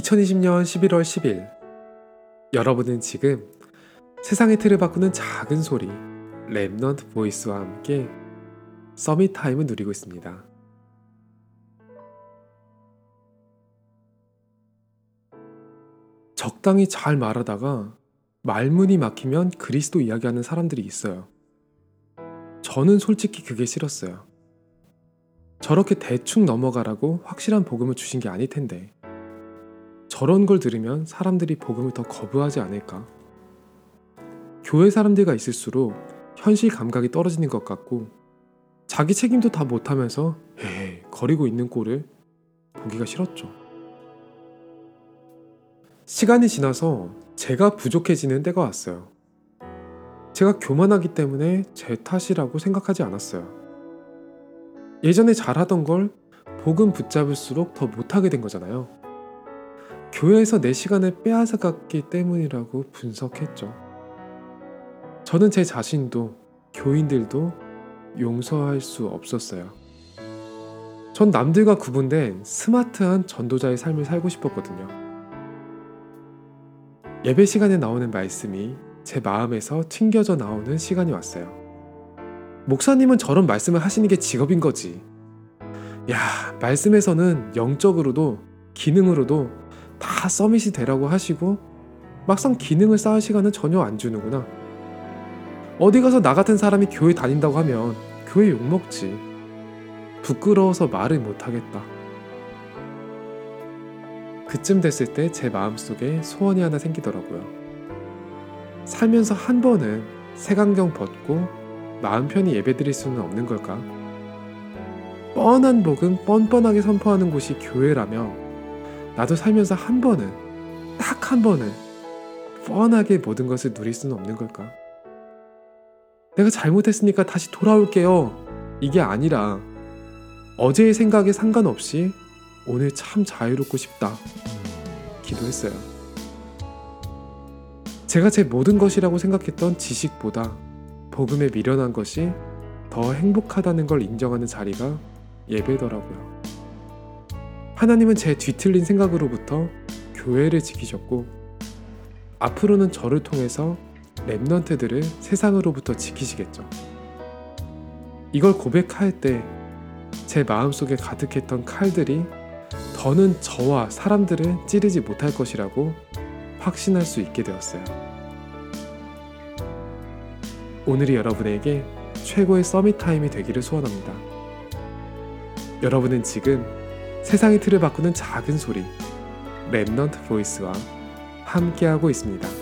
2020년 11월 10일 여러분은 지금 세상의 틀을 바꾸는 작은 소리 랩넌트 보이스와 함께 서밋 타임을 누리고 있습니다. 적당히 잘 말하다가 말문이 막히면 그리스도 이야기하는 사람들이 있어요. 저는 솔직히 그게 싫었어요. 저렇게 대충 넘어가라고 확실한 복음을 주신 게 아닐 텐데 저런 걸 들으면 사람들이 복음을 더 거부하지 않을까? 교회 사람들과 있을수록 현실 감각이 떨어지는 것 같고 자기 책임도 다 못하면서 에이 거리고 있는 꼴을 보기가 싫었죠. 시간이 지나서 제가 부족해지는 때가 왔어요. 제가 교만하기 때문에 제 탓이라고 생각하지 않았어요. 예전에 잘하던 걸 복음 붙잡을수록 더 못하게 된 거잖아요. 교회에서 내 시간을 빼앗아갔기 때문이라고 분석했죠. 저는 제 자신도 교인들도 용서할 수 없었어요. 전 남들과 구분된 스마트한 전도자의 삶을 살고 싶었거든요. 예배 시간에 나오는 말씀이 제 마음에서 튕겨져 나오는 시간이 왔어요. 목사님은 저런 말씀을 하시는 게 직업인 거지. 야, 말씀에서는 영적으로도 기능으로도 다 서밋이 되라고 하시고 막상 기능을 쌓을 시간은 전혀 안 주는구나. 어디 가서 나 같은 사람이 교회 다닌다고 하면 교회 욕먹지. 부끄러워서 말을 못하겠다. 그쯤 됐을 때 제 마음속에 소원이 하나 생기더라고요. 살면서 한 번은 색안경 벗고 마음 편히 예배드릴 수는 없는 걸까? 뻔한 복음 뻔뻔하게 선포하는 곳이 교회라며 나도 살면서 한 번은 딱 한 번은 뻔하게 모든 것을 누릴 수는 없는 걸까? 내가 잘못했으니까 다시 돌아올게요. 이게 아니라 어제의 생각에 상관없이 오늘 참 자유롭고 싶다. 기도했어요. 제가 제 모든 것이라고 생각했던 지식보다 복음에 미련한 것이 더 행복하다는 걸 인정하는 자리가 예배더라고요. 하나님은 제 뒤틀린 생각으로부터 교회를 지키셨고 앞으로는 저를 통해서 랩넌트들을 세상으로부터 지키시겠죠. 이걸 고백할 때 제 마음속에 가득했던 칼들이 더는 저와 사람들을 찌르지 못할 것이라고 확신할 수 있게 되었어요. 오늘이 여러분에게 최고의 서밋 타임이 되기를 소원합니다. 여러분은 지금 세상의 틀을 바꾸는 작은 소리 랩넌트 보이스와 함께하고 있습니다.